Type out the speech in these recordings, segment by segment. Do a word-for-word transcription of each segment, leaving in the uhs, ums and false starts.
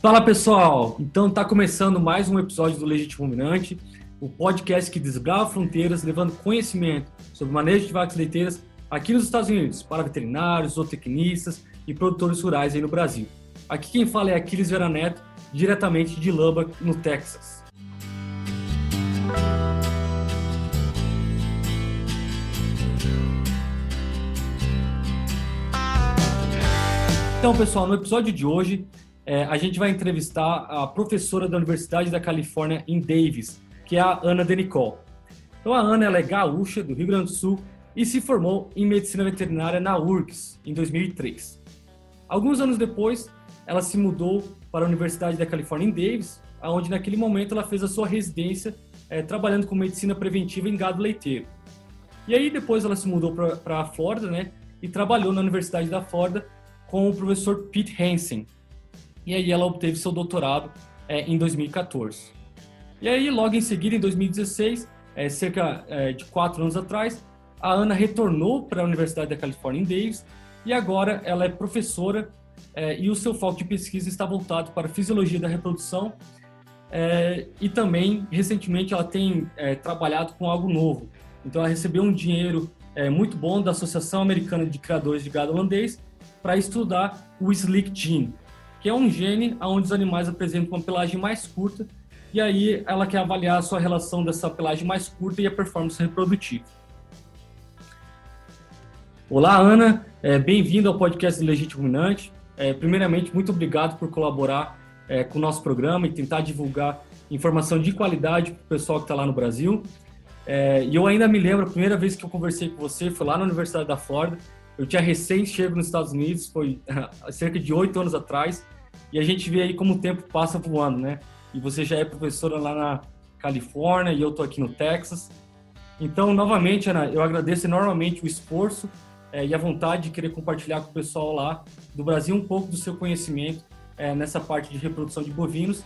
Fala pessoal, então tá começando mais um episódio do Legítimo Ruminante, o podcast que desbrava fronteiras, levando conhecimento sobre o manejo de vacas leiteiras aqui nos Estados Unidos, para veterinários, zootecnistas e produtores rurais aí no Brasil. Aqui quem fala é Aquiles Vera Neto, diretamente de Lubbock, no Texas. Então pessoal, no episódio de hoje é, a gente vai entrevistar a professora da Universidade da Califórnia em Davis, que é a Ana Denicol. Então a Ana ela é gaúcha do Rio Grande do Sul e se formou em Medicina Veterinária na U F R G S em dois mil e três. Alguns anos depois, ela se mudou para a Universidade da Califórnia em Davis, onde naquele momento ela fez a sua residência é, trabalhando com medicina preventiva em gado leiteiro. E aí depois ela se mudou para a Flórida, né, e trabalhou na Universidade da Flórida com o professor Pete Hansen. E aí ela obteve seu doutorado é, em dois mil e catorze. E aí logo em seguida, em dois mil e dezesseis, é, cerca é, de quatro anos atrás, a Ana retornou para a Universidade da Califórnia em Davis e agora ela é professora é, e o seu foco de pesquisa está voltado para a fisiologia da reprodução é, e também, recentemente, ela tem é, trabalhado com algo novo. Então, ela recebeu um dinheiro é, muito bom da Associação Americana de Criadores de Gado Holandês para estudar o Slick Gene, que é um gene onde os animais apresentam uma pelagem mais curta e aí ela quer avaliar a sua relação dessa pelagem mais curta e a performance reprodutiva. Olá, Ana. É, bem-vindo ao podcast do Legítimo Ruminante. É, primeiramente, muito obrigado por colaborar é, com o nosso programa e tentar divulgar informação de qualidade para o pessoal que está lá no Brasil. É, e eu ainda me lembro, a primeira vez que eu conversei com você foi lá na Universidade da Flórida. Eu tinha recém chego nos Estados Unidos, foi há cerca de oito anos atrás, e a gente vê aí como o tempo passa voando, né? E você já é professora lá na Califórnia e eu estou aqui no Texas. Então, novamente, Ana, eu agradeço enormemente o esforço É, e a vontade de querer compartilhar com o pessoal lá do Brasil um pouco do seu conhecimento é, nessa parte de reprodução de bovinos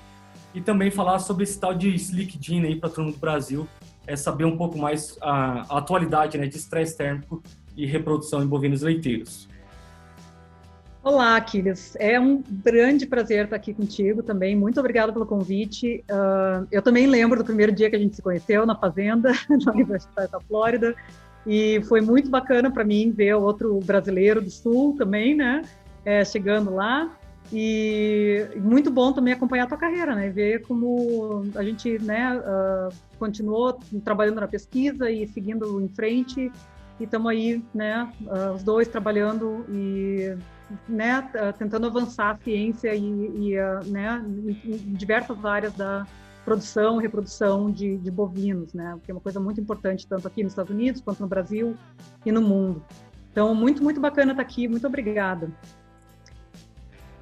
e também falar sobre esse tal de Slick Gene aí para todo mundo do Brasil, é saber um pouco mais a, a atualidade, né, de estresse térmico e reprodução em bovinos leiteiros. Olá, Aquiles. É um grande prazer estar aqui contigo também. Muito obrigada pelo convite. Uh, eu também lembro do primeiro dia que a gente se conheceu na fazenda, na Universidade da Flórida. E foi muito bacana para mim ver outro brasileiro do Sul também, né, é, chegando lá. E muito bom também acompanhar a tua carreira, né, ver como a gente, né, uh, continuou trabalhando na pesquisa e seguindo em frente. E estamos aí, né, uh, os dois trabalhando e, né, uh, tentando avançar a ciência e, e uh, né, em, em diversas áreas da produção e reprodução de, de bovinos, né? Que é uma coisa muito importante, tanto aqui nos Estados Unidos, quanto no Brasil e no mundo. Então, muito, muito bacana estar aqui, muito obrigada.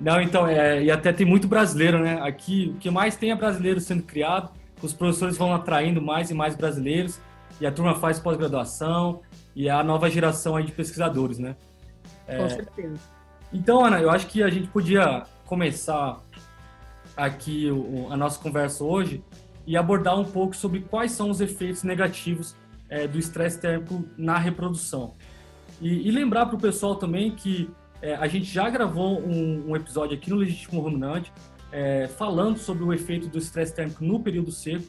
Não, então, é, e até tem muito brasileiro, né? Aqui, o que mais tem é brasileiro sendo criado, os professores vão atraindo mais e mais brasileiros, e a turma faz pós-graduação, e é a nova geração aí de pesquisadores, né? É, com certeza. Então, Ana, eu acho que a gente podia começar aqui o, a nossa conversa hoje e abordar um pouco sobre quais são os efeitos negativos é, do estresse térmico na reprodução. E, e lembrar para o pessoal também que é, a gente já gravou um, um episódio aqui no Legítimo Ruminante é, falando sobre o efeito do estresse térmico no período seco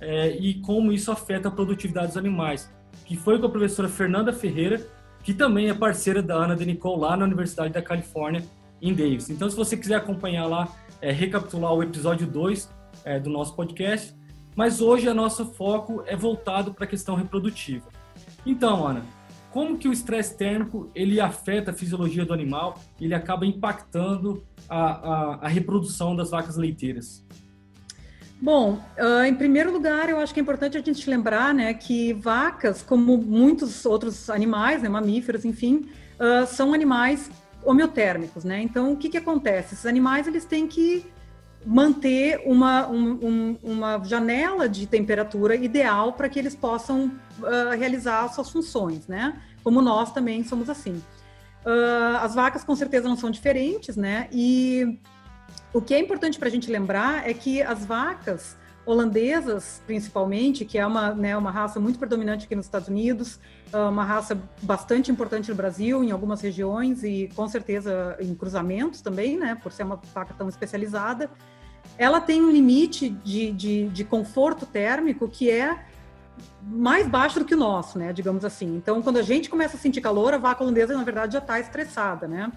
é, e como isso afeta a produtividade dos animais, que foi com a professora Fernanda Ferreira, que também é parceira da Ana Denicol lá na Universidade da Califórnia em Davis. Então, se você quiser acompanhar lá, É, recapitular o episódio dois é, do nosso podcast, mas hoje o nosso foco é voltado para a questão reprodutiva. Então, Ana, como que o estresse térmico ele afeta a fisiologia do animal, ele acaba impactando a, a, a reprodução das vacas leiteiras? Bom, uh, em primeiro lugar, eu acho que é importante a gente lembrar, né, que vacas, como muitos outros animais, né, mamíferos, enfim, uh, são animais homeotérmicos, né? Então, o que que acontece? Esses animais, eles têm que manter uma, um, um, uma janela de temperatura ideal para que eles possam uh, realizar suas funções, né? Como nós também somos assim. Uh, as vacas, com certeza, não são diferentes, né? E o que é importante para a gente lembrar é que as vacas, holandesas, principalmente, que é uma, né, uma raça muito predominante aqui nos Estados Unidos, uma raça bastante importante no Brasil, em algumas regiões e, com certeza, em cruzamentos também, né, por ser uma vaca tão especializada. Ela tem um limite de, de, de conforto térmico que é mais baixo do que o nosso, né, digamos assim. Então, quando a gente começa a sentir calor, a vaca holandesa, na verdade, já está estressada, né?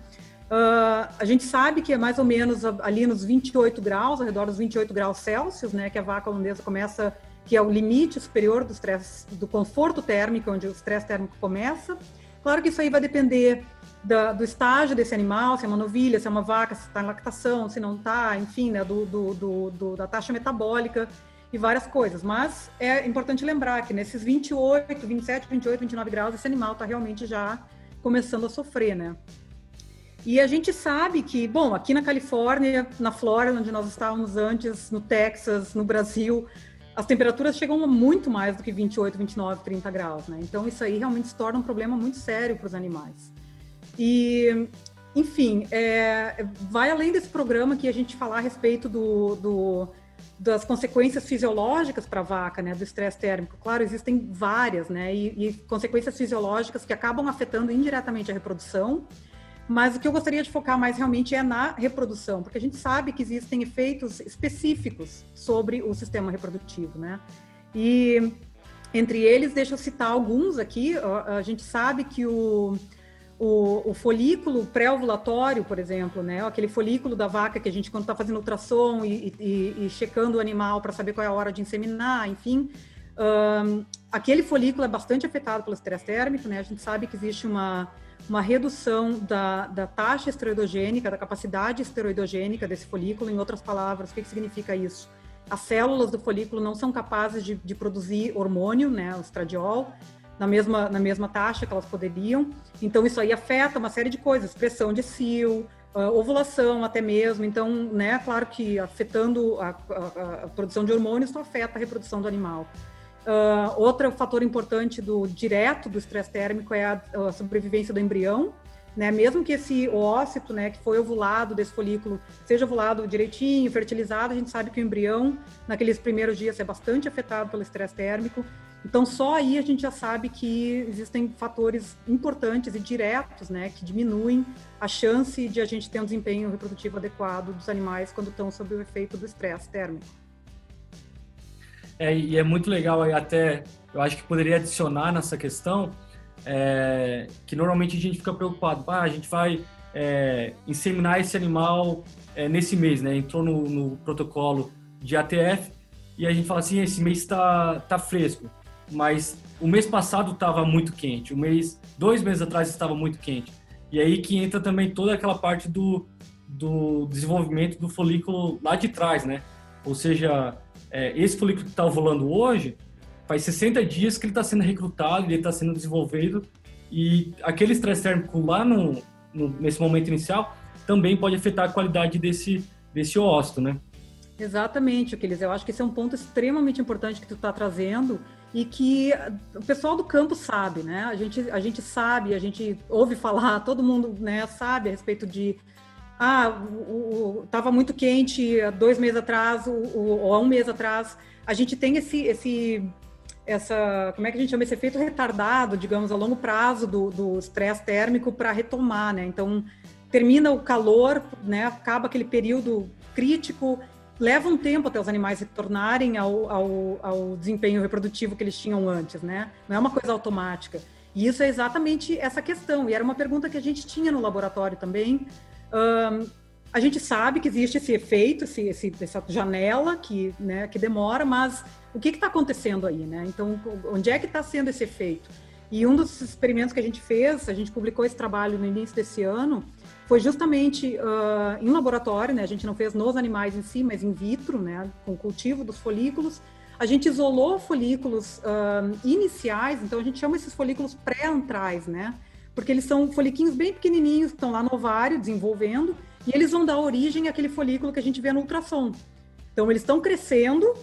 Uh, a gente sabe que é mais ou menos ali nos vinte e oito graus, ao redor dos vinte e oito graus Celsius, né, que a vaca holandesa começa, que é o limite superior do estresse, do conforto térmico, onde o estresse térmico começa. Claro que isso aí vai depender da, do estágio desse animal, se é uma novilha, se é uma vaca, se está em lactação, se não está, enfim, né, do, do, do, do, da taxa metabólica e várias coisas. Mas é importante lembrar que nesses vinte e oito, vinte e sete, vinte e oito, vinte e nove graus, esse animal está realmente já começando a sofrer, né? E a gente sabe que, bom, aqui na Califórnia, na Flórida, onde nós estávamos antes, no Texas, no Brasil, as temperaturas chegam a muito mais do que vinte e oito, vinte e nove, trinta graus, né? Então, isso aí realmente se torna um problema muito sério para os animais. E, enfim, é, vai além desse programa que a gente falar a respeito do, do, das consequências fisiológicas para a vaca, né? Do estresse térmico. Claro, existem várias, né? E, e consequências fisiológicas que acabam afetando indiretamente a reprodução. Mas o que eu gostaria de focar mais realmente é na reprodução, porque a gente sabe que existem efeitos específicos sobre o sistema reprodutivo, né? E entre eles, deixa eu citar alguns aqui, a gente sabe que o, o, o folículo pré-ovulatório, por exemplo, né? Aquele folículo da vaca que a gente, quando está fazendo ultrassom e, e, e checando o animal para saber qual é a hora de inseminar, enfim... Um, aquele folículo é bastante afetado pelo estresse térmico, né? A gente sabe que existe uma, uma redução da, da taxa esteroidogênica, da capacidade esteroidogênica desse folículo. Em outras palavras, o que, que significa isso? As células do folículo não são capazes de, de produzir hormônio, né? O estradiol, na mesma, na mesma taxa que elas poderiam. Então, isso aí afeta uma série de coisas, pressão de cio, ovulação até mesmo. Então, né? Claro que afetando a, a, a produção de hormônios, não afeta a reprodução do animal. Uh, outro fator importante do direto do estresse térmico é a, a sobrevivência do embrião, né? Mesmo que esse oócito, né, que foi ovulado desse folículo, seja ovulado direitinho, fertilizado, a gente sabe que o embrião, naqueles primeiros dias, é bastante afetado pelo estresse térmico. Então, só aí a gente já sabe que existem fatores importantes e diretos, né, que diminuem a chance de a gente ter um desempenho reprodutivo adequado dos animais quando estão sob o efeito do estresse térmico. É, e é muito legal, até eu acho que poderia adicionar nessa questão, é, que normalmente a gente fica preocupado, ah, a gente vai é, inseminar esse animal é, nesse mês, né? Entrou no, no protocolo de A T F e a gente fala assim, esse mês está tá fresco, mas o mês passado estava muito quente, o mês, dois meses atrás estava muito quente. E aí que entra também toda aquela parte do, do desenvolvimento do folículo lá de trás, né? Ou seja... esse folículo que está ovulando hoje, faz sessenta dias que ele está sendo recrutado, ele está sendo desenvolvido, e aquele estresse térmico lá no, no, nesse momento inicial também pode afetar a qualidade desse, desse oócito, né? Exatamente, Aquiles. Eu acho que esse é um ponto extremamente importante que tu está trazendo e que o pessoal do campo sabe, né? A gente, a gente sabe, a gente ouve falar, todo mundo, né, sabe a respeito de... Ah, estava muito quente há dois meses atrás, ou, ou há um mês atrás. A gente tem esse, esse, essa, como é que a gente chama? Esse efeito retardado, digamos, a longo prazo do, do estresse térmico para retomar, né? Então, termina o calor, né? Acaba aquele período crítico, leva um tempo até os animais retornarem ao, ao, ao desempenho reprodutivo que eles tinham antes, né? Não é uma coisa automática. E isso é exatamente essa questão. E era uma pergunta que a gente tinha no laboratório também. Um, a gente sabe que existe esse efeito, esse, esse, essa janela que, né, que demora, mas o que está acontecendo aí, né? Então, onde é que está sendo esse efeito? E um dos experimentos que a gente fez, a gente publicou esse trabalho no início desse ano, foi justamente uh, em laboratório, né? A gente não fez nos animais em si, mas in vitro, né? Com o cultivo dos folículos. A gente isolou folículos uh, iniciais, então a gente chama esses folículos pré-antrais, né? Porque eles são foliquinhos bem pequenininhos, estão lá no ovário, desenvolvendo, e eles vão dar origem àquele folículo que a gente vê no ultrassom. Então, eles estão crescendo,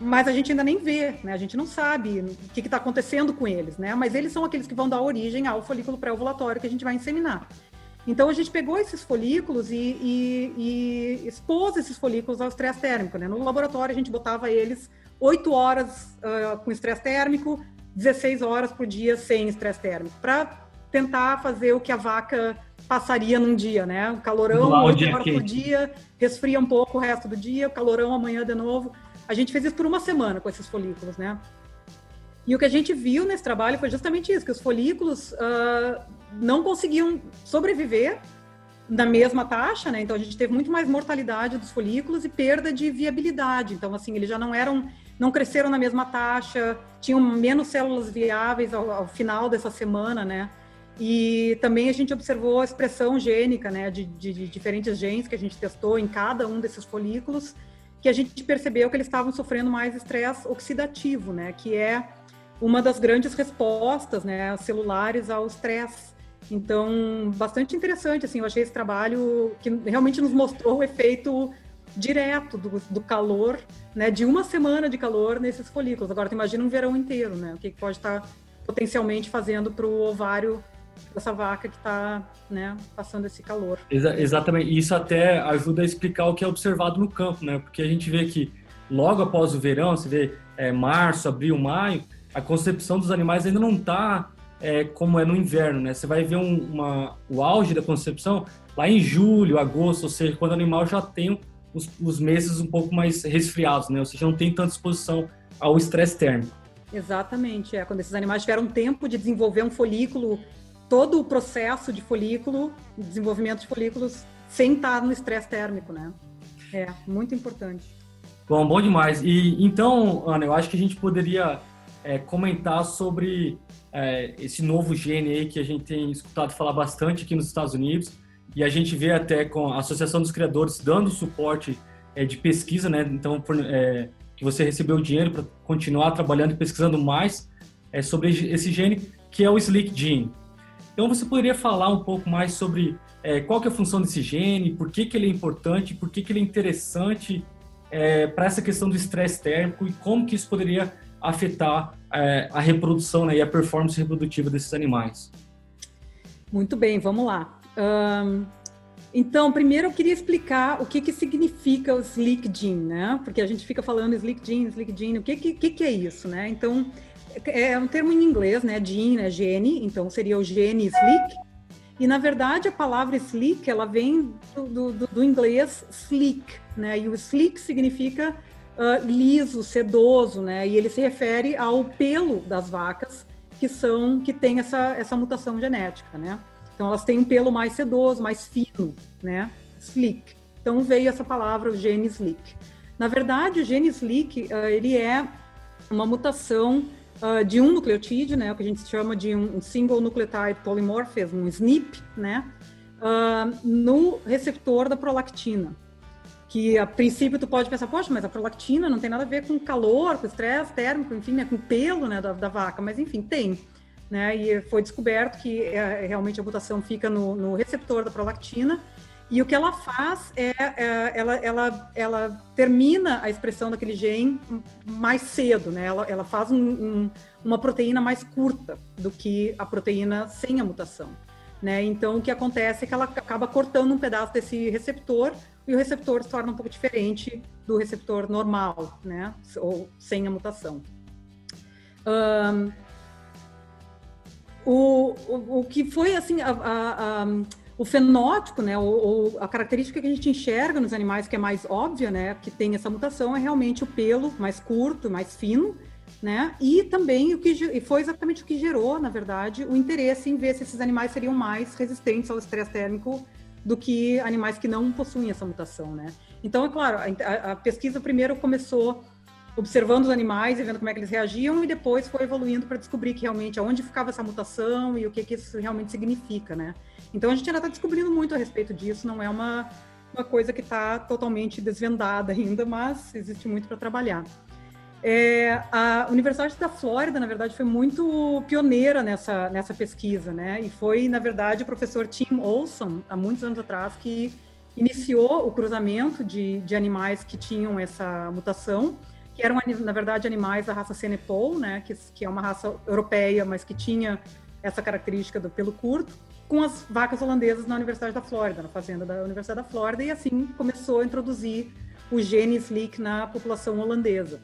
mas a gente ainda nem vê, né? A gente não sabe o que está acontecendo com eles, né? Mas eles são aqueles que vão dar origem ao folículo pré-ovulatório que a gente vai inseminar. Então, a gente pegou esses folículos e, e, e expôs esses folículos ao estresse térmico, né? No laboratório, a gente botava eles oito horas uh, com estresse térmico, dezesseis horas por dia sem estresse térmico, para tentar fazer o que a vaca passaria num dia, né? O calorão, oito horas por dia, resfria um pouco o resto do dia, o calorão amanhã de novo. A gente fez isso por uma semana com esses folículos, né? E o que a gente viu nesse trabalho foi justamente isso, que os folículos uh, não conseguiam sobreviver na mesma taxa, né? Então, a gente teve muito mais mortalidade dos folículos e perda de viabilidade. Então, assim, eles já não eram, não cresceram na mesma taxa, tinham menos células viáveis ao, ao final dessa semana, né? E também a gente observou a expressão gênica, né, de, de, de diferentes genes que a gente testou em cada um desses folículos, que a gente percebeu que eles estavam sofrendo mais estresse oxidativo, né, que é uma das grandes respostas, né, celulares ao estresse. Então, bastante interessante, assim, eu achei esse trabalho que realmente nos mostrou o efeito direto do, do calor, né, de uma semana de calor nesses folículos. Agora, tu imagina um verão inteiro, né, o que pode estar potencialmente fazendo para o ovário dessa vaca que está, né, passando esse calor. Exa- exatamente, isso até ajuda a explicar o que é observado no campo, né, porque a gente vê que logo após o verão, você vê é, março, abril, maio, a concepção dos animais ainda não está é, como é no inverno, né? Você vai ver um, uma, o auge da concepção lá em julho, agosto, ou seja, quando o animal já tem os, os meses um pouco mais resfriados, né? Ou seja, não tem tanta exposição ao estresse térmico. Exatamente, é. Quando esses animais tiveram tempo de desenvolver um folículo, todo o processo de folículo, desenvolvimento de folículos, sem estar no estresse térmico, né? É, muito importante. Bom, bom demais. E então, Ana, eu acho que a gente poderia... É, comentar sobre é, esse novo gene aí que a gente tem escutado falar bastante aqui nos Estados Unidos, e a gente vê até com a Associação dos Criadores dando suporte é, de pesquisa, né? Então, por, é, que você recebeu dinheiro para continuar trabalhando e pesquisando mais é, sobre esse gene, que é o Slick Gene. Então, você poderia falar um pouco mais sobre é, qual que é a função desse gene, por que que ele é importante, por que que ele é interessante é, para essa questão do estresse térmico e como que isso poderia afetar é, a reprodução, né, e a performance reprodutiva desses animais. Muito bem, vamos lá. Um, então, primeiro eu queria explicar o que que significa o Slick Gene, né? Porque a gente fica falando Slick Gene, Slick Gene, o que que, que é isso, né? Então, é um termo em inglês, né? Gene, né? Gene, então seria o gene Slick. E, na verdade, a palavra Slick, ela vem do, do, do inglês Slick, né? E o Slick significa... Uh, liso, sedoso, né? E ele se refere ao pelo das vacas que são, que tem essa, essa mutação genética, né? Então elas têm um pelo mais sedoso, mais fino, né? Slick. Então veio essa palavra, o gene Slick. Na verdade, o gene Slick, uh, ele é uma mutação uh, de um nucleotídeo, né? O que a gente chama de um single nucleotide polymorphism, um S N P, né? Uh, no receptor da prolactina. Que a princípio tu pode pensar, poxa, mas a prolactina não tem nada a ver com calor, com estresse térmico, enfim, né, com o pelo, né, da, da vaca, mas enfim, tem, né, e foi descoberto que é, realmente a mutação fica no, no receptor da prolactina, e o que ela faz é, é ela, ela, ela termina a expressão daquele gene mais cedo, né, ela, ela faz um, um, uma proteína mais curta do que a proteína sem a mutação, né, então o que acontece é que ela acaba cortando um pedaço desse receptor, e o receptor se torna um pouco diferente do receptor normal, né? Ou sem a mutação. Um, o, o, o que foi, assim, a, a, a, o fenótipo, né? O, o, a característica que a gente enxerga nos animais, que é mais óbvia, né? Que tem essa mutação, é realmente o pelo mais curto, mais fino, né? E também o que, e foi exatamente o que gerou, na verdade, o interesse em ver se esses animais seriam mais resistentes ao estresse térmico do que animais que não possuem essa mutação, né? Então, é claro, a, a pesquisa primeiro começou observando os animais e vendo como é que eles reagiam, e depois foi evoluindo para descobrir que realmente aonde ficava essa mutação e o que que isso realmente significa, né? Então, a gente ainda está descobrindo muito a respeito disso, não é uma, uma coisa que está totalmente desvendada ainda, mas existe muito para trabalhar. É, a Universidade da Flórida, na verdade, foi muito pioneira nessa, nessa pesquisa, né? E foi, na verdade, o professor Tim Olson, há muitos anos atrás, que iniciou o cruzamento de, de animais que tinham essa mutação, que eram, na verdade, animais da raça Senepol, né? Que, que é uma raça europeia, mas que tinha essa característica do pelo curto, com as vacas holandesas na Universidade da Flórida, na fazenda da Universidade da Flórida, e assim começou a introduzir o gene Slick na população holandesa.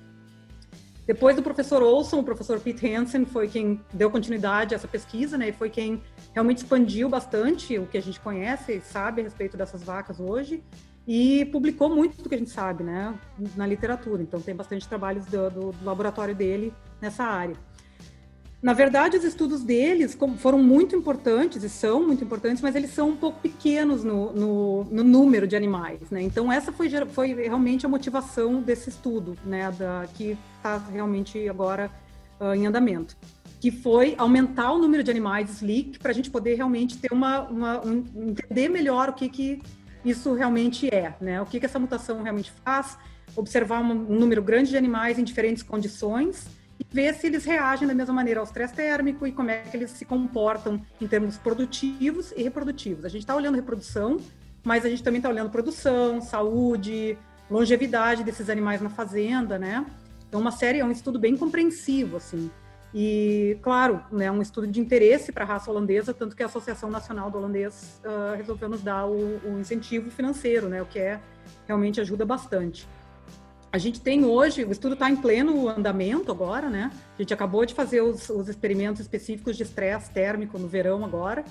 Depois do professor Olson, o professor Pete Hansen foi quem deu continuidade a essa pesquisa, né, e foi quem realmente expandiu bastante o que a gente conhece e sabe a respeito dessas vacas hoje, e publicou muito do que a gente sabe, né, na literatura. Então tem bastante trabalhos do, do, do laboratório dele nessa área. Na verdade, os estudos deles foram muito importantes e são muito importantes, mas eles são um pouco pequenos no, no, no número de animais, né? Então essa foi, foi realmente a motivação desse estudo, né, da, que está realmente agora uh, em andamento, que foi aumentar o número de animais Slick para a gente poder realmente ter uma, uma um, entender melhor o que, que isso realmente é, né? O que, que essa mutação realmente faz, observar um, um número grande de animais em diferentes condições, e ver se eles reagem da mesma maneira ao estresse térmico e como é que eles se comportam em termos produtivos e reprodutivos. A gente está olhando reprodução, mas a gente também está olhando produção, saúde, longevidade desses animais na fazenda, né? Então, uma série, é um estudo bem compreensivo, assim. E, claro, né, um estudo de interesse para a raça holandesa, tanto que a Associação Nacional do Holandês uh, resolveu nos dar o, o incentivo financeiro, né? O que é, realmente ajuda bastante. A gente tem hoje, o estudo está em pleno andamento agora, né? A gente acabou de fazer os, os experimentos específicos de estresse térmico no verão agora,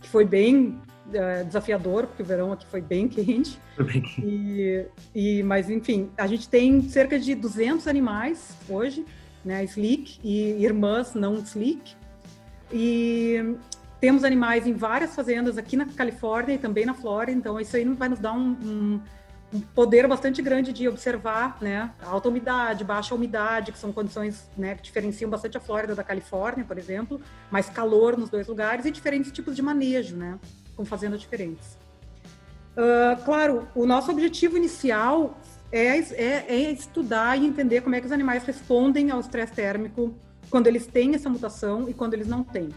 que foi bem é, desafiador, porque o verão aqui foi bem quente. Foi bem quente. E, e, mas, enfim, a gente tem cerca de duzentos animais hoje, né? Slick e irmãs não Slick. E temos animais em várias fazendas aqui na Califórnia e também na Flórida, então isso aí vai nos dar um... um um poder bastante grande de observar, né, alta umidade, baixa umidade, que são condições, né, que diferenciam bastante a Flórida da Califórnia, por exemplo, mais calor nos dois lugares e diferentes tipos de manejo, né, com fazendas diferentes. Uh, claro, o nosso objetivo inicial é, é, é estudar e entender como é que os animais respondem ao estresse térmico quando eles têm essa mutação e quando eles não têm,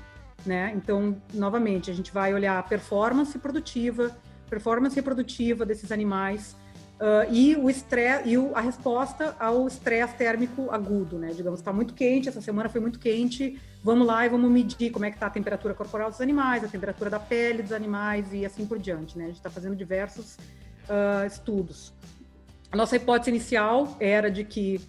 né? Então, novamente, a gente vai olhar a performance produtiva, performance reprodutiva desses animais, Uh, e, o estresse, e o, a resposta ao estresse térmico agudo, né? Digamos, está muito quente, essa semana foi muito quente, vamos lá e vamos medir como é que está a temperatura corporal dos animais, a temperatura da pele dos animais e assim por diante, né? A gente está fazendo diversos uh, estudos. A nossa hipótese inicial era de que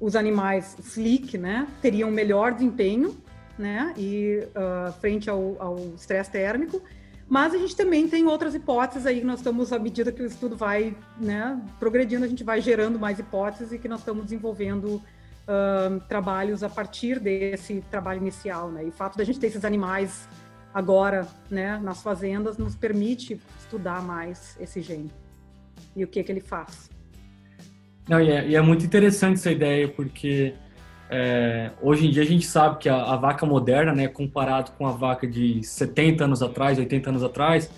os animais Slick, né, teriam melhor desempenho, né, e, uh, frente ao estresse térmico. Mas a gente também tem outras hipóteses aí, que nós estamos, à medida que o estudo vai, né, progredindo, a gente vai gerando mais hipóteses e que nós estamos desenvolvendo uh, trabalhos a partir desse trabalho inicial, né? E o fato da gente ter esses animais agora, né, nas fazendas nos permite estudar mais esse gene e o que, que ele faz. Não, e, é, e é muito interessante essa ideia, porque É, hoje em dia a gente sabe que a, a vaca moderna, né, comparado com a vaca de setenta anos atrás, oitenta anos atrás,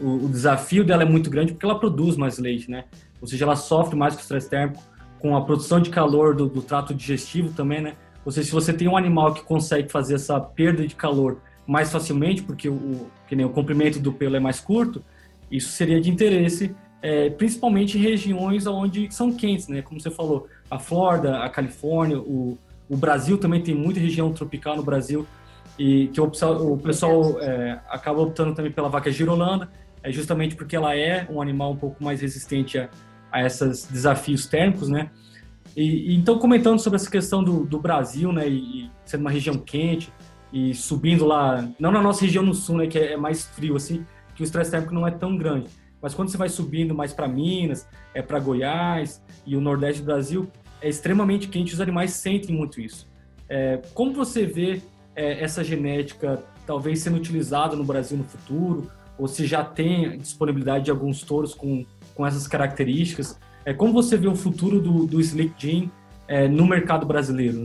o, o desafio dela é muito grande porque ela produz mais leite, né? Ou seja, ela sofre mais com o estresse térmico, com a produção de calor do, do trato digestivo também, né? Ou seja, se você tem um animal que consegue fazer essa perda de calor mais facilmente, porque o, o, que nem o comprimento do pelo é mais curto, isso seria de interesse, é, principalmente em regiões onde são quentes, né? Como você falou, a Flórida, a Califórnia, o O Brasil também tem muita região tropical no Brasil, e que o pessoal, o pessoal é, acaba optando também pela vaca girolanda, é justamente porque ela é um animal um pouco mais resistente a, a esses desafios térmicos, né? E, e então, comentando sobre essa questão do, do Brasil, né, e, e sendo uma região quente, e subindo lá, não na nossa região no sul, né, que é, é mais frio, assim, que o estresse térmico não é tão grande, mas quando você vai subindo mais para Minas, é para Goiás e o Nordeste do Brasil, é extremamente quente, os animais sentem muito isso. É, como você vê é, essa genética talvez sendo utilizada no Brasil no futuro, ou se já tem disponibilidade de alguns touros com, com essas características? É, como você vê o futuro do, do Slick Gene é, no mercado brasileiro?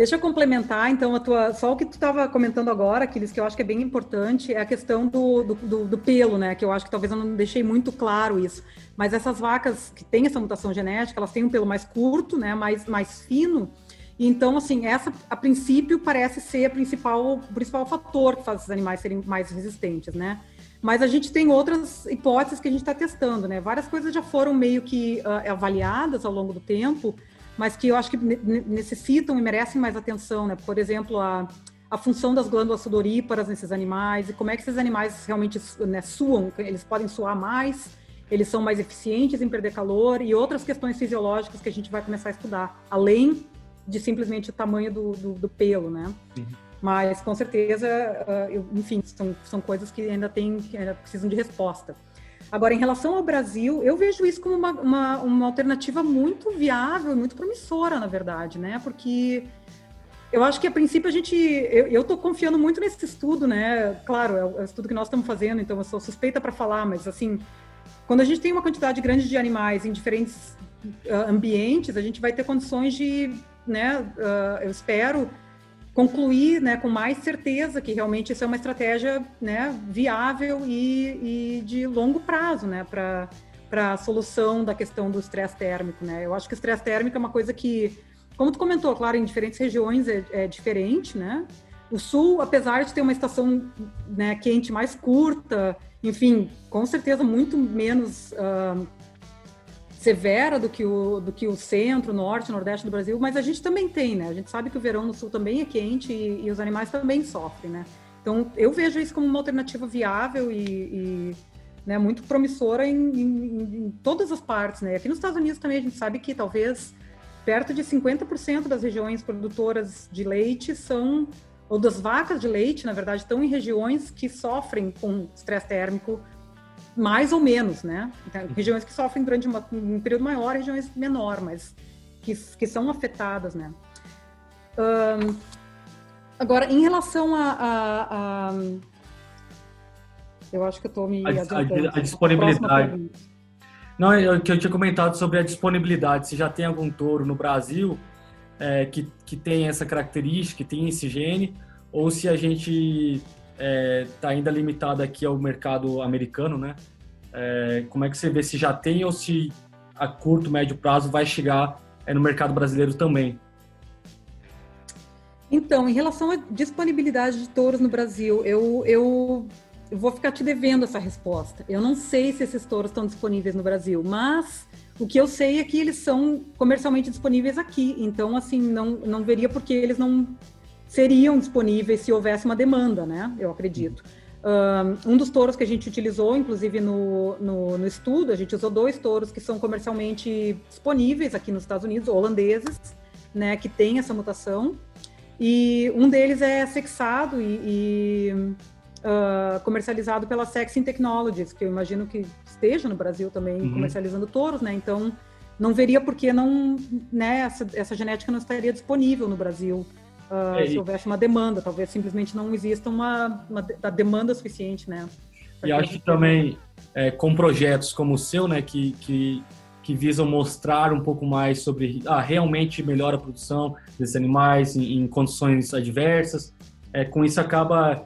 Deixa eu complementar, então, a tua, só o que tu estava comentando agora, Aquiles, que eu acho que é bem importante, é a questão do, do, do, do pelo, né? Que eu acho que talvez eu não deixei muito claro isso. Mas essas vacas que têm essa mutação genética, elas têm um pelo mais curto, né? Mais, mais fino. Então, assim, essa, a princípio, parece ser a principal, o principal fator que faz esses animais serem mais resistentes, né? Mas a gente tem outras hipóteses que a gente está testando, né? Várias coisas já foram meio que uh, avaliadas ao longo do tempo, mas que eu acho que necessitam e merecem mais atenção, né? Por exemplo, a, a função das glândulas sudoríparas nesses animais e como é que esses animais realmente, né, suam, eles podem suar mais, eles são mais eficientes em perder calor e outras questões fisiológicas que a gente vai começar a estudar, além de simplesmente o tamanho do, do, do pelo, né? Uhum. Mas, com certeza, uh, eu, enfim, são, são coisas que ainda, tem, que ainda precisam de resposta. Agora, em relação ao Brasil, eu vejo isso como uma, uma, uma alternativa muito viável, muito promissora, na verdade, né? Porque eu acho que, a princípio, a gente... Eu estou confiando muito nesse estudo, né? Claro, é o estudo que nós estamos fazendo, então eu sou suspeita para falar, mas, assim, quando a gente tem uma quantidade grande de animais em diferentes uh, ambientes, a gente vai ter condições de, né, uh, eu espero... concluir, né, com mais certeza que realmente isso é uma estratégia, né, viável e, e de longo prazo, né, para para a solução da questão do estresse térmico, né? Eu acho que o estresse térmico é uma coisa que, como tu comentou, claro, em diferentes regiões é, é diferente, né? O sul, apesar de ter uma estação, né, quente mais curta, enfim, com certeza muito menos uh, severa do que, o, do que o centro, norte, nordeste do Brasil, mas a gente também tem, né? A gente sabe que o verão no sul também é quente e, e os animais também sofrem, né? Então, eu vejo isso como uma alternativa viável e, e, né, muito promissora em, em, em todas as partes, né? Aqui nos Estados Unidos também a gente sabe que talvez perto de cinquenta por cento das regiões produtoras de leite são, ou das vacas de leite, na verdade, estão em regiões que sofrem com estresse térmico mais ou menos, né? Então, regiões que sofrem durante uma, um período maior, regiões menor, mas que, que são afetadas, né? Um, agora, em relação a, a, a... Eu acho que eu estou me... A, a, a disponibilidade. Não, eu, eu tinha comentado sobre a disponibilidade. Se já tem algum touro no Brasil é, que, que tem essa característica, que tem esse gene, ou se a gente... está é, ainda limitado aqui ao mercado americano, né? É, como é que você vê se já tem ou se a curto, médio prazo vai chegar é, no mercado brasileiro também? Então, em relação à disponibilidade de touros no Brasil, eu, eu, eu vou ficar te devendo essa resposta. Eu não sei se esses touros estão disponíveis no Brasil, mas o que eu sei é que eles são comercialmente disponíveis aqui. Então, assim, não, não veria por que eles não... seriam disponíveis se houvesse uma demanda, né? Eu acredito. Um dos touros que a gente utilizou, inclusive, no, no, no estudo, a gente usou dois touros que são comercialmente disponíveis aqui nos Estados Unidos, holandeses, né? Que tem essa mutação. E um deles é sexado e, e uh, comercializado pela Sexing Technologies, que eu imagino que esteja no Brasil também uhum. comercializando touros, né? Então, não veria por que não, né? Essa, essa genética não estaria disponível no Brasil. Uh, se houvesse uma demanda, talvez simplesmente não exista uma, uma, uma demanda suficiente, né? E acho que também, é, com projetos como o seu, né, que, que, que visam mostrar um pouco mais sobre, ah, realmente melhora a produção desses animais em, em condições adversas, é, com isso acaba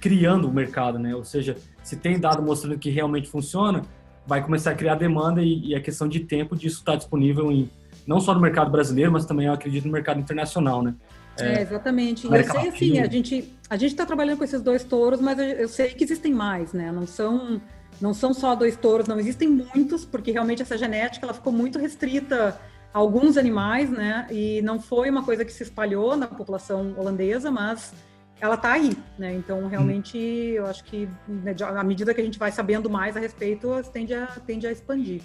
criando o mercado, né? Ou seja, se tem dado mostrando que realmente funciona, vai começar a criar demanda e, e a questão de tempo disso está disponível em, não só no mercado brasileiro, mas também, eu acredito, no mercado internacional, né? É, exatamente. E eu sei, assim, a gente a gente está trabalhando com esses dois touros, mas eu, eu sei que existem mais, né? Não são, não são só dois touros, não existem muitos, porque realmente essa genética ela ficou muito restrita a alguns animais, né? E não foi uma coisa que se espalhou na população holandesa, mas ela está aí, né? Então, realmente, hum. eu acho que, né, à medida que a gente vai sabendo mais a respeito, tende a, tende a expandir.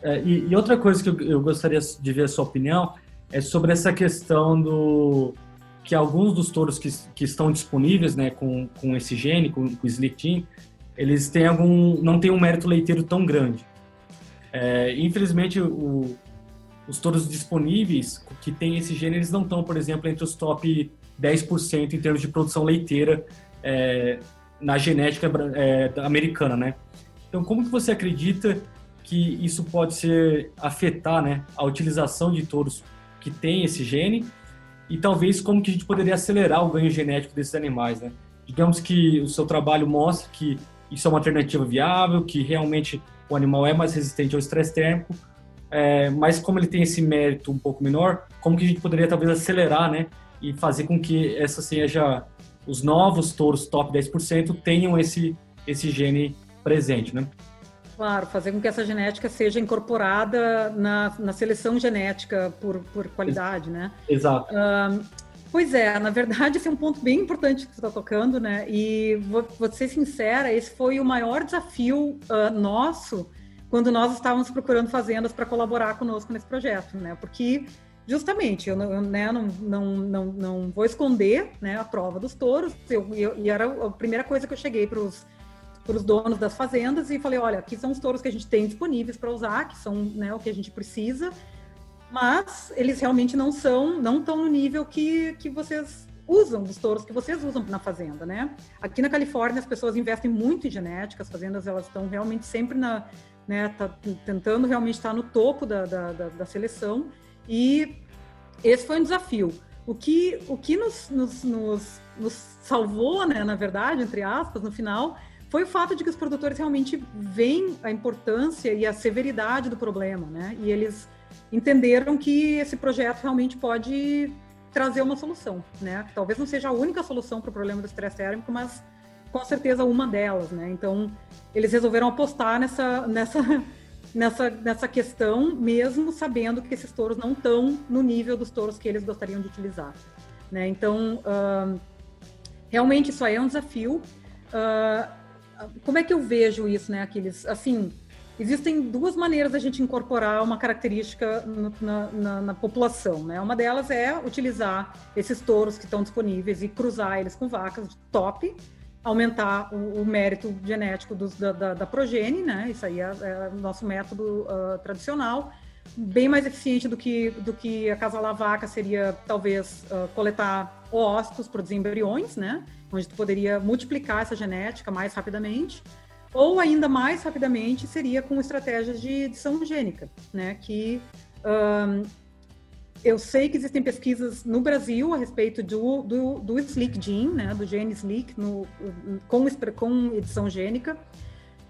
É, e, e outra coisa que eu, eu gostaria de ver a sua opinião... é sobre essa questão do que alguns dos touros que, que estão disponíveis, né, com, com esse gene, com, com o Slick Gene, eles têm algum, não têm um mérito leiteiro tão grande. É, infelizmente, o, os touros disponíveis que têm esse gene, eles não estão, por exemplo, entre os top dez por cento em termos de produção leiteira é, na genética é, americana, né? Então, como que você acredita que isso pode ser, afetar, né, a utilização de touros que tem esse gene, e talvez como que a gente poderia acelerar o ganho genético desses animais, né? Digamos que o seu trabalho mostra que isso é uma alternativa viável, que realmente o animal é mais resistente ao estresse térmico, é, mas como ele tem esse mérito um pouco menor, como que a gente poderia talvez acelerar, né? E fazer com que essa seja, os novos touros top dez por cento tenham esse, esse gene presente, né? Claro, fazer com que essa genética seja incorporada na, na seleção genética por, por qualidade, né? Exato. Uh, Pois é, na verdade esse é um ponto bem importante que você está tocando, né? E vou, vou ser sincera, esse foi o maior desafio uh, nosso quando nós estávamos procurando fazendas para colaborar conosco nesse projeto, né? Porque justamente, eu, eu né, não, não, não, não vou esconder, né, a prova dos touros, eu, eu, e era a primeira coisa que eu cheguei para os para os donos das fazendas e falei, olha, aqui são os touros que a gente tem disponíveis para usar, que são, né, o que a gente precisa, mas eles realmente não são, não estão no nível que, que vocês usam, dos touros que vocês usam na fazenda, né? Aqui na Califórnia as pessoas investem muito em genética, as fazendas elas estão realmente sempre na, né, tá, tentando realmente estar no topo da, da, da, da seleção, e esse foi um desafio. O que, o que nos, nos, nos, nos salvou, né, na verdade, entre aspas, no final, foi o fato de que os produtores realmente veem a importância e a severidade do problema, né? E eles entenderam que esse projeto realmente pode trazer uma solução, né? Talvez não seja a única solução para o problema do estresse térmico, mas com certeza uma delas, né? Então, eles resolveram apostar nessa, nessa, nessa, nessa questão, mesmo sabendo que esses touros não estão no nível dos touros que eles gostariam de utilizar, né? Então, uh, realmente isso aí é um desafio. Uh, Como é que eu vejo isso, né, Aquiles? Assim, existem duas maneiras da gente incorporar uma característica no, na, na, na população, né? Uma delas é utilizar esses touros que estão disponíveis e cruzar eles com vacas de top, aumentar o, o mérito genético dos, da, da, da progênie, né? Isso aí é, é o nosso método uh, tradicional, bem mais eficiente do que, do que acasalar vaca seria, talvez, uh, coletar oócitos, produzir embriões, né? Onde tu poderia multiplicar essa genética mais rapidamente, ou ainda mais rapidamente seria com estratégias de edição gênica, né? Que um, eu sei que existem pesquisas no Brasil a respeito do, do, do Slick Gene, né? Do gene Slick no, com, com edição gênica,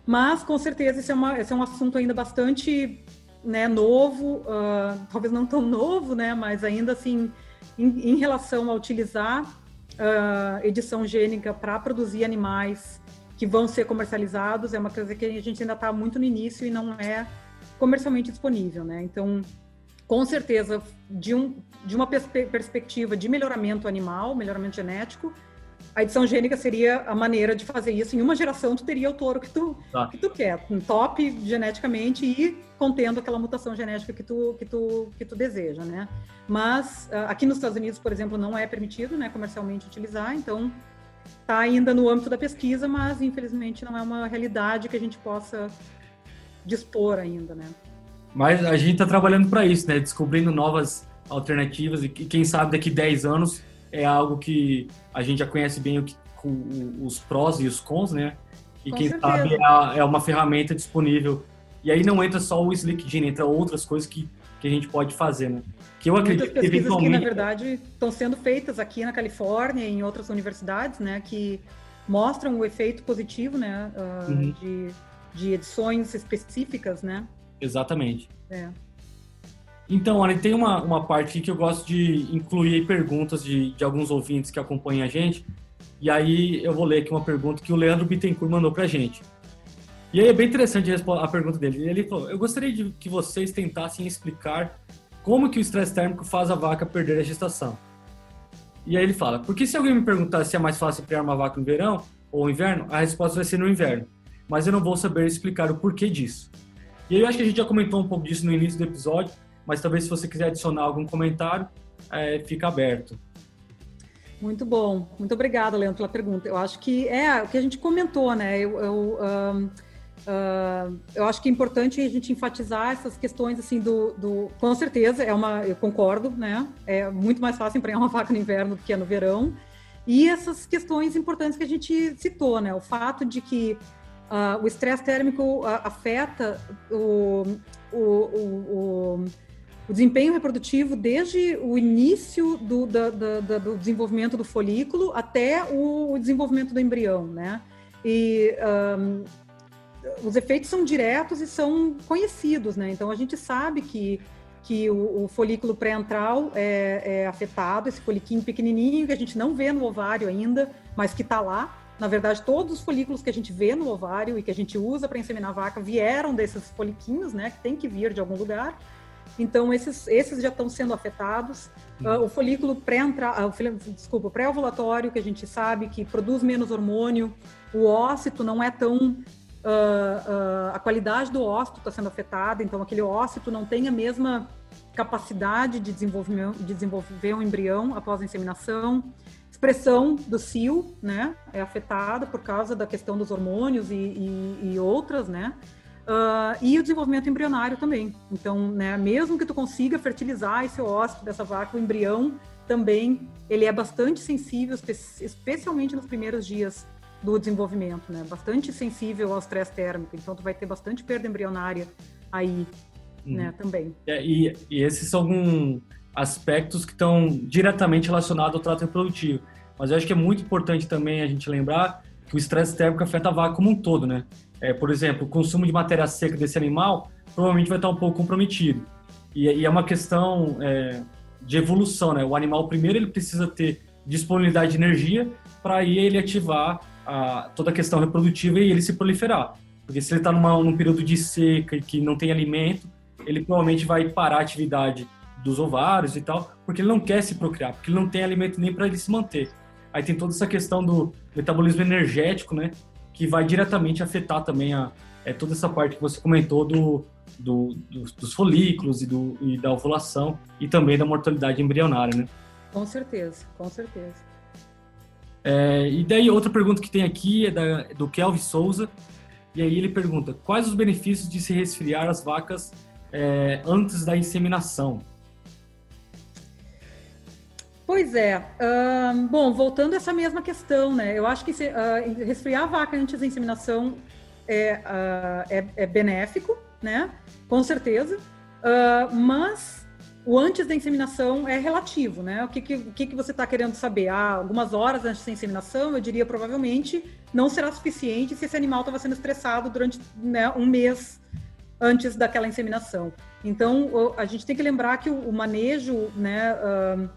mas com certeza esse é, uma, esse é um assunto ainda bastante, né, novo, uh, talvez não tão novo, né? Mas ainda assim, em, em relação a utilizar Uh, edição gênica para produzir animais que vão ser comercializados, é uma coisa que a gente ainda está muito no início e não é comercialmente disponível, né? Então, com certeza, de, um, de uma perspe- perspectiva de melhoramento animal, melhoramento genético, a edição gênica seria a maneira de fazer isso. Em uma geração, tu teria o touro que tu, tá. que tu quer, um top geneticamente e contendo aquela mutação genética que tu, que tu, que tu deseja, né? Mas aqui nos Estados Unidos, por exemplo, não é permitido, né, comercialmente utilizar, então tá ainda no âmbito da pesquisa, mas infelizmente não é uma realidade que a gente possa dispor ainda, né? Mas a gente tá trabalhando para isso, né? Descobrindo novas alternativas e quem sabe daqui dez anos é algo que a gente já conhece bem o que, com os prós e os cons, né? E com quem certeza. Sabe é, é uma ferramenta disponível. E aí não entra só o Slick Gene, entra outras coisas que, que a gente pode fazer, né? Que eu acredito que eventualmente... que, na verdade, estão sendo feitas aqui na Califórnia e em outras universidades, né? Que mostram o efeito positivo, né? Uh, uhum. de, de edições específicas, né? Exatamente. É. Então, olha, tem uma, uma parte que eu gosto de incluir perguntas de, de alguns ouvintes que acompanham a gente. E aí eu vou ler aqui uma pergunta que o Leandro Bittencourt mandou pra gente. E aí é bem interessante a pergunta dele. Ele falou, eu gostaria de que vocês tentassem explicar como que o estresse térmico faz a vaca perder a gestação. E aí ele fala, porque se alguém me perguntar se é mais fácil criar uma vaca no verão ou inverno, a resposta vai ser no inverno. Mas eu não vou saber explicar o porquê disso. E aí eu acho que a gente já comentou um pouco disso no início do episódio, mas talvez se você quiser adicionar algum comentário, é, fica aberto. Muito bom. Muito obrigada, Leandro, pela pergunta. Eu acho que é o que a gente comentou, né? Eu, eu, um, uh, eu acho que é importante a gente enfatizar essas questões, assim, do... do com certeza, é uma, eu concordo, né? É muito mais fácil emprenhar uma vaca no inverno do que é no verão. E essas questões importantes que a gente citou, né? O fato de que uh, o estresse térmico uh, afeta o... o, o, o O desempenho reprodutivo desde o início do, da, da, da, do desenvolvimento do folículo até o, o desenvolvimento do embrião, né? E um, os efeitos são diretos e são conhecidos, né? Então, a gente sabe que, que o, o folículo pré-antral é, é afetado, esse foliquinho pequenininho que a gente não vê no ovário ainda, mas que está lá. Na verdade, todos os folículos que a gente vê no ovário e que a gente usa para inseminar a vaca vieram desses foliquinhos, né? Que tem que vir de algum lugar. Então, esses, esses já estão sendo afetados. Uh, o folículo pré-entra... Desculpa, pré-ovulatório, que a gente sabe que produz menos hormônio. O ócito não é tão... Uh, uh, a qualidade do ócito está sendo afetada. Então, aquele ócito não tem a mesma capacidade de desenvolver, de desenvolver um embrião após a inseminação. Expressão do cio, né, é afetada por causa da questão dos hormônios e, e, e outras, né, uh, e o desenvolvimento embrionário também. Então, né, mesmo que tu consiga fertilizar esse ócito dessa vaca, o embrião também, ele é bastante sensível, especialmente nos primeiros dias do desenvolvimento, né, bastante sensível ao estresse térmico, então tu vai ter bastante perda embrionária aí, hum. né, também. E, e esses são um... aspectos que estão diretamente relacionados ao trato reprodutivo. Mas eu acho que é muito importante também a gente lembrar que o estresse térmico afeta a vaca como um todo, né? É, por exemplo, o consumo de matéria seca desse animal provavelmente vai estar um pouco comprometido. E, e é uma questão é, de evolução, né? O animal, primeiro, ele precisa ter disponibilidade de energia para aí ele ativar a, toda a questão reprodutiva e ele se proliferar. Porque se ele está num período de seca e que não tem alimento, ele provavelmente vai parar a atividade dos ovários e tal, porque ele não quer se procriar, porque ele não tem alimento nem para ele se manter. Aí tem toda essa questão do metabolismo energético, né, que vai diretamente afetar também a, é, toda essa parte que você comentou do, do, do, dos folículos e, do, e da ovulação e também da mortalidade embrionária, né? Com certeza, com certeza. É, e daí outra pergunta que tem aqui é da, do Kelvin Souza, e aí ele pergunta, quais os benefícios de se resfriar as vacas é, antes da inseminação? Pois é, uh, bom, voltando a essa mesma questão, né, eu acho que se, uh, resfriar a vaca antes da inseminação é, uh, é, é benéfico, né, com certeza, uh, mas o antes da inseminação é relativo, né, o que, que, o que, que você está querendo saber? Ah, algumas horas antes da inseminação, eu diria provavelmente não será suficiente se esse animal estava sendo estressado durante, né, um mês antes daquela inseminação. Então, a gente tem que lembrar que o, o manejo, né, uh,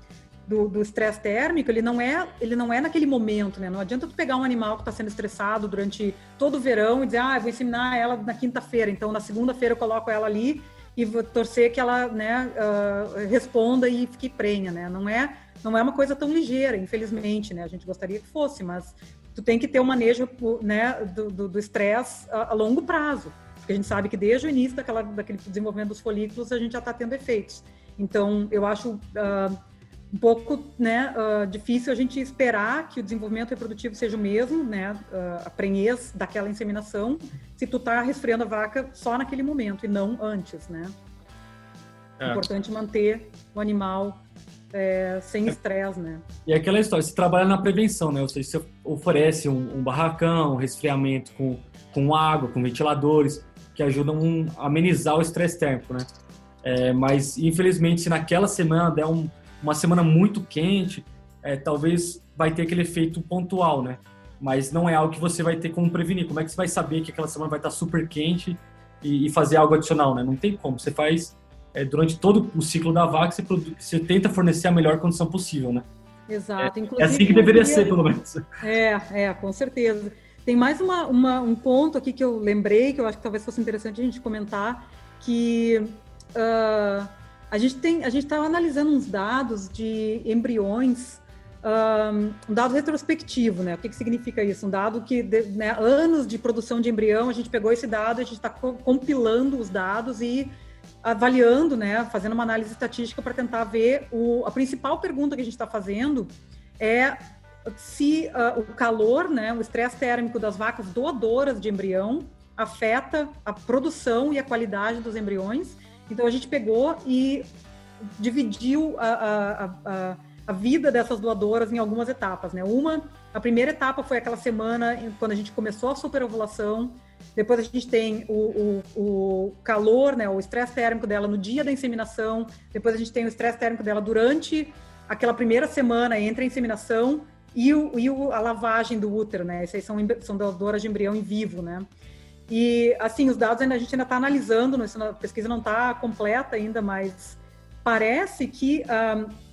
do estresse térmico, ele não, é, ele não é naquele momento, né? Não adianta tu pegar um animal que está sendo estressado durante todo o verão e dizer, ah, eu vou inseminar ela na quinta-feira, então na segunda-feira eu coloco ela ali e vou torcer que ela, né, uh, responda e fique prenha, né? Não é, não é uma coisa tão ligeira, infelizmente, né? A gente gostaria que fosse, mas tu tem que ter um manejo, né, do estresse a, a longo prazo, porque a gente sabe que desde o início daquela, daquele desenvolvimento dos folículos a gente já está tendo efeitos. Então, eu acho... Uh, um pouco, né, uh, difícil a gente esperar que o desenvolvimento reprodutivo seja o mesmo, né, uh, a prenhez daquela inseminação, se tu tá resfriando a vaca só naquele momento e não antes, né? É importante manter o animal é, sem estresse, né? E aquela história, você trabalha na prevenção, né? Ou seja, você oferece um, um barracão, um resfriamento com, com água, com ventiladores, que ajudam a amenizar o estresse térmico, né? É, mas, infelizmente, se naquela semana der um uma semana muito quente, é, talvez vai ter aquele efeito pontual, né? Mas não é algo que você vai ter como prevenir. Como é que você vai saber que aquela semana vai estar super quente e, e fazer algo adicional, né? Não tem como. Você faz, é, durante todo o ciclo da vaca, você, produ- você tenta fornecer a melhor condição possível, né? Exato. É, inclusive, é assim que deveria ser, pelo menos. É, é, com certeza. Tem mais uma, uma, um ponto aqui que eu lembrei, que eu acho que talvez fosse interessante a gente comentar, que... Uh... A gente tem, a gente estava analisando uns dados de embriões, um dado retrospectivo, né? O que, que significa isso? Um dado que, né, anos de produção de embrião, a gente pegou esse dado, a gente está compilando os dados e avaliando, né? Fazendo uma análise estatística para tentar ver o, a principal pergunta que a gente está fazendo é se uh, o calor, né? O estresse térmico das vacas doadoras de embrião afeta a produção e a qualidade dos embriões. Então, a gente pegou e dividiu a, a, a, a vida dessas doadoras em algumas etapas, né? Uma, a primeira etapa foi aquela semana quando a gente começou a superovulação, depois a gente tem o, o, o calor, né? O estresse térmico dela no dia da inseminação, depois a gente tem o estresse térmico dela durante aquela primeira semana entre a inseminação e, o, e o, a lavagem do útero, né? Essas aí são, são doadoras de embrião em vivo, né? E, assim, os dados ainda, a gente ainda está analisando, a pesquisa não está completa ainda, mas parece que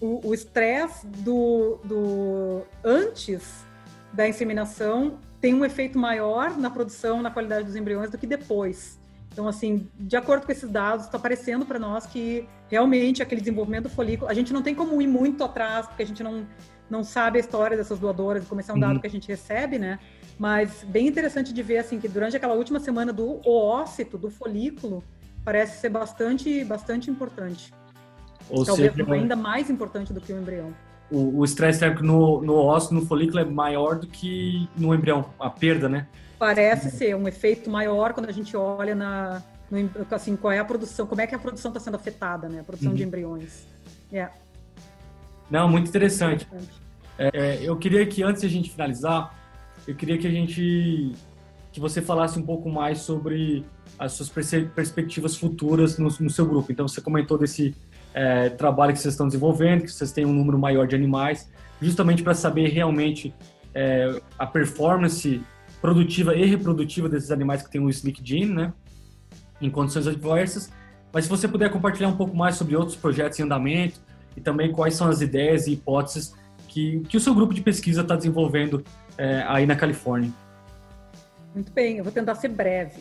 um, o estresse do, do antes da inseminação tem um efeito maior na produção, na qualidade dos embriões do que depois. Então, assim, de acordo com esses dados, está aparecendo para nós que realmente aquele desenvolvimento do folículo, a gente não tem como ir muito atrás, porque a gente não, não sabe a história dessas doadoras, como esse é um dado uhum. que a gente recebe, né? Mas bem interessante de ver, assim, que durante aquela última semana do oócito, do folículo, parece ser bastante, bastante importante. Ou Talvez seja, ainda mais importante do que o embrião. O estresse térmico no, no oócito, no folículo, é maior do que no embrião, a perda, né? Parece ser um efeito maior quando a gente olha na, no, assim, qual é a produção, como é que a produção está sendo afetada, né? A produção uhum. de embriões. Yeah. Não, muito interessante. Muito interessante. É, eu queria que, antes de a gente finalizar, eu queria que a gente, que você falasse um pouco mais sobre as suas perspectivas futuras no, no seu grupo. Então, você comentou desse é, trabalho que vocês estão desenvolvendo, que vocês têm um número maior de animais, justamente para saber realmente é, a performance produtiva e reprodutiva desses animais que tem o Slick Gene, né, em condições adversas. Mas se você puder compartilhar um pouco mais sobre outros projetos em andamento e também quais são as ideias e hipóteses que, que o seu grupo de pesquisa está desenvolvendo é, aí na Califórnia. Muito bem, eu vou tentar ser breve.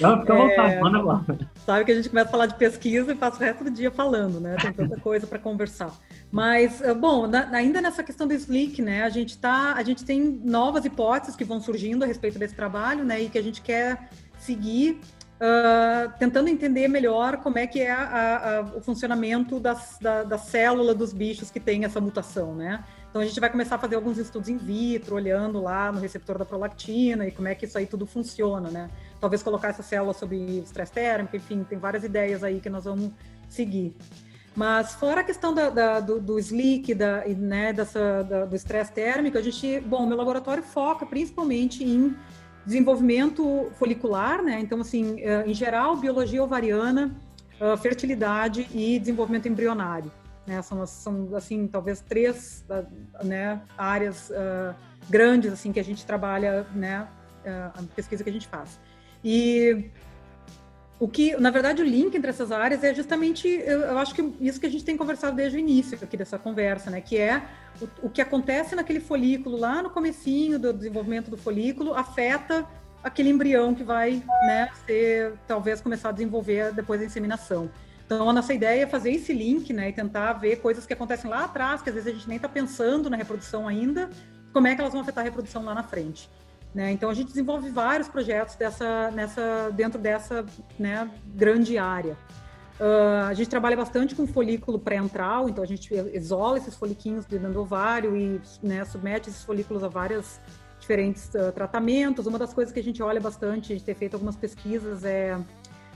Não, fica à vontade, manda lá. Sabe que a gente começa a falar de pesquisa e passa o resto do dia falando, né? Tem tanta coisa para conversar. Mas, bom, na, ainda nessa questão do Slick, né? A gente, tá, a gente tem novas hipóteses que vão surgindo a respeito desse trabalho, né? E que a gente quer seguir uh, tentando entender melhor como é que é a, a, o funcionamento das, da, da célula dos bichos que tem essa mutação, né? Então, a gente vai começar a fazer alguns estudos in vitro, olhando lá no receptor da prolactina e como é que isso aí tudo funciona, né? Talvez colocar essa célula sob estresse térmico, enfim, tem várias ideias aí que nós vamos seguir. Mas fora a questão da, da, do, do Slick, da, né, dessa, da, do estresse térmico, a gente, bom, meu laboratório foca principalmente em desenvolvimento folicular, né? Então, assim, em geral, biologia ovariana, fertilidade e desenvolvimento embrionário. Né, são, são, assim, talvez três né, áreas uh, grandes, assim, que a gente trabalha, né, uh, a pesquisa que a gente faz. E o que, na verdade, o link entre essas áreas é justamente, eu, eu acho que isso que a gente tem conversado desde o início aqui dessa conversa, né, que é o, o que acontece naquele folículo, lá no comecinho do desenvolvimento do folículo, afeta aquele embrião que vai, né, ser, talvez, começar a desenvolver depois da inseminação. Então, a nossa ideia é fazer esse link, né, e tentar ver coisas que acontecem lá atrás, que às vezes a gente nem está pensando na reprodução ainda, como é que elas vão afetar a reprodução lá na frente, né? Então, a gente desenvolve vários projetos dessa, nessa, dentro dessa, né, grande área. Uh, a gente trabalha bastante com folículo pré-antral, então a gente isola esses foliquinhos dentro do ovário e, né, submete esses folículos a vários diferentes uh, tratamentos. Uma das coisas que a gente olha bastante, a gente tem feito algumas pesquisas, é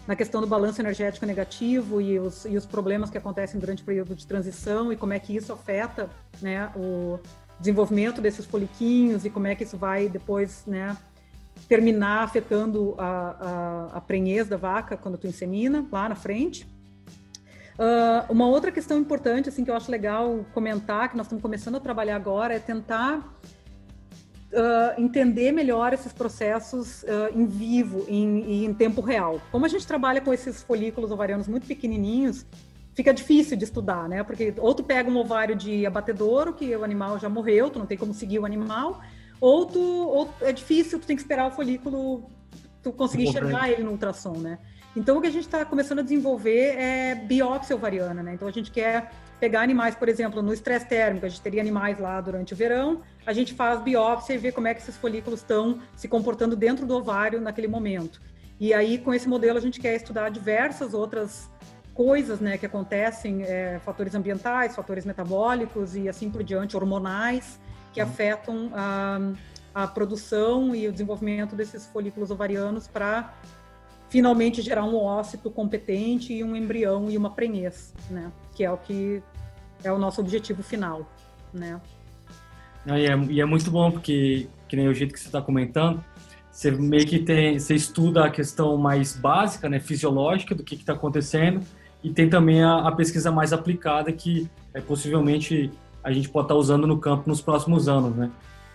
na questão do balanço energético negativo e os, e os problemas que acontecem durante o período de transição e como é que isso afeta, né, o desenvolvimento desses foliquinhos e como é que isso vai depois, né, terminar afetando a, a, a prenhez da vaca quando tu insemina lá na frente. Uh, uma outra questão importante, assim, que eu acho legal comentar, que nós estamos começando a trabalhar agora, é tentar Uh, entender melhor esses processos uh, em vivo e em, em tempo real. Como a gente trabalha com esses folículos ovarianos muito pequenininhos, fica difícil de estudar, né? Porque ou tu pega um ovário de abatedouro, que o animal já morreu, tu não tem como seguir o animal, ou, tu, ou é difícil, tu tem que esperar o folículo, tu conseguir enxergar ele no ultrassom, né? Então, o que a gente está começando a desenvolver é biópsia ovariana, né? Então, a gente quer pegar animais, por exemplo, no estresse térmico, a gente teria animais lá durante o verão, a gente faz biópsia e vê como é que esses folículos estão se comportando dentro do ovário naquele momento. E aí, com esse modelo, a gente quer estudar diversas outras coisas, né, que acontecem, é, fatores ambientais, fatores metabólicos e assim por diante, hormonais, que afetam a, a produção e o desenvolvimento desses folículos ovarianos para finalmente gerar um oócito competente e um embrião e uma prenhez, né? Que é o que é o nosso objetivo final, né? E é, e é muito bom porque, que nem o jeito que você está comentando, você meio que tem, você estuda a questão mais básica, né, fisiológica do que está acontecendo e tem também a, a pesquisa mais aplicada que é, possivelmente a gente pode estar tá usando no campo nos próximos anos, né?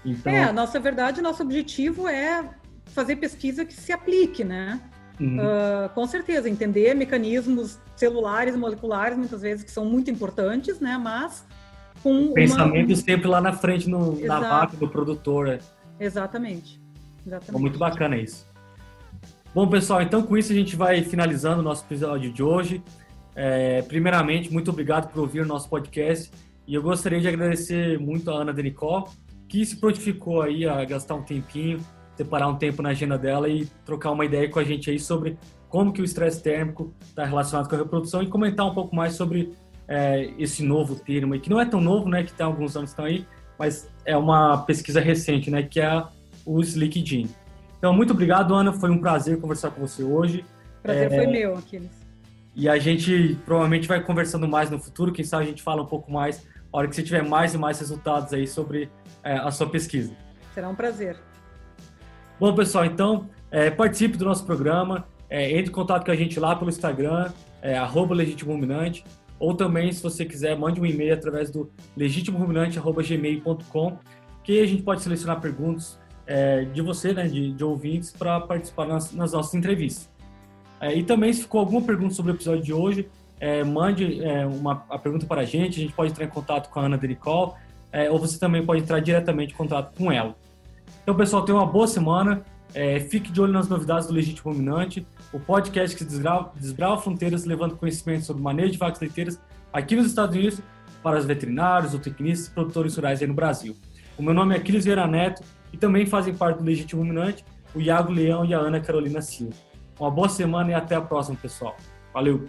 Então, é, a nossa verdade, nosso objetivo é fazer pesquisa que se aplique, né? Uhum. Uh, com certeza, entender mecanismos celulares, moleculares, muitas vezes, que são muito importantes, né? Mas com o pensamento uma... sempre lá na frente, no, na vaca do produtor. É. Exatamente. Exatamente. Foi muito bacana isso. Bom, pessoal, então com isso a gente vai finalizando o nosso episódio de hoje. É, primeiramente, muito obrigado por ouvir o nosso podcast e eu gostaria de agradecer muito a Ana Denicol, que se prontificou aí a gastar um tempinho, separar um tempo na agenda dela e trocar uma ideia com a gente aí sobre como que o estresse térmico está relacionado com a reprodução e comentar um pouco mais sobre é, esse novo termo, que não é tão novo, né, que tem alguns anos estão aí, mas é uma pesquisa recente, né, que é o Slick Gene. Então, muito obrigado, Ana, foi um prazer conversar com você hoje. Prazer é, foi meu, Aquiles. E a gente provavelmente vai conversando mais no futuro, quem sabe a gente fala um pouco mais na hora que você tiver mais e mais resultados aí sobre é, a sua pesquisa. Será um prazer. Bom, pessoal, então, é, participe do nosso programa, é, entre em contato com a gente lá pelo Instagram, é, arroba legitimoruminante, ou também, se você quiser, mande um e-mail através do legitimoruminante arroba gmail ponto com, que a gente pode selecionar perguntas é, de você, né, de, de ouvintes, para participar nas, nas nossas entrevistas. É, e também, se ficou alguma pergunta sobre o episódio de hoje, é, mande é, uma, a pergunta para a gente, a gente pode entrar em contato com a Ana Denicol, é, ou você também pode entrar diretamente em contato com ela. Então, pessoal, tenha uma boa semana, é, fique de olho nas novidades do Legítimo Ruminante, o podcast que desgrava, desbrava fronteiras, levando conhecimento sobre manejo de vacas leiteiras aqui nos Estados Unidos para os veterinários, zootecnistas e produtores rurais aí no Brasil. O meu nome é Aquiles Vera Neto e também fazem parte do Legítimo Ruminante o Iago Leão e a Ana Carolina Silva. Uma boa semana e até a próxima, pessoal. Valeu!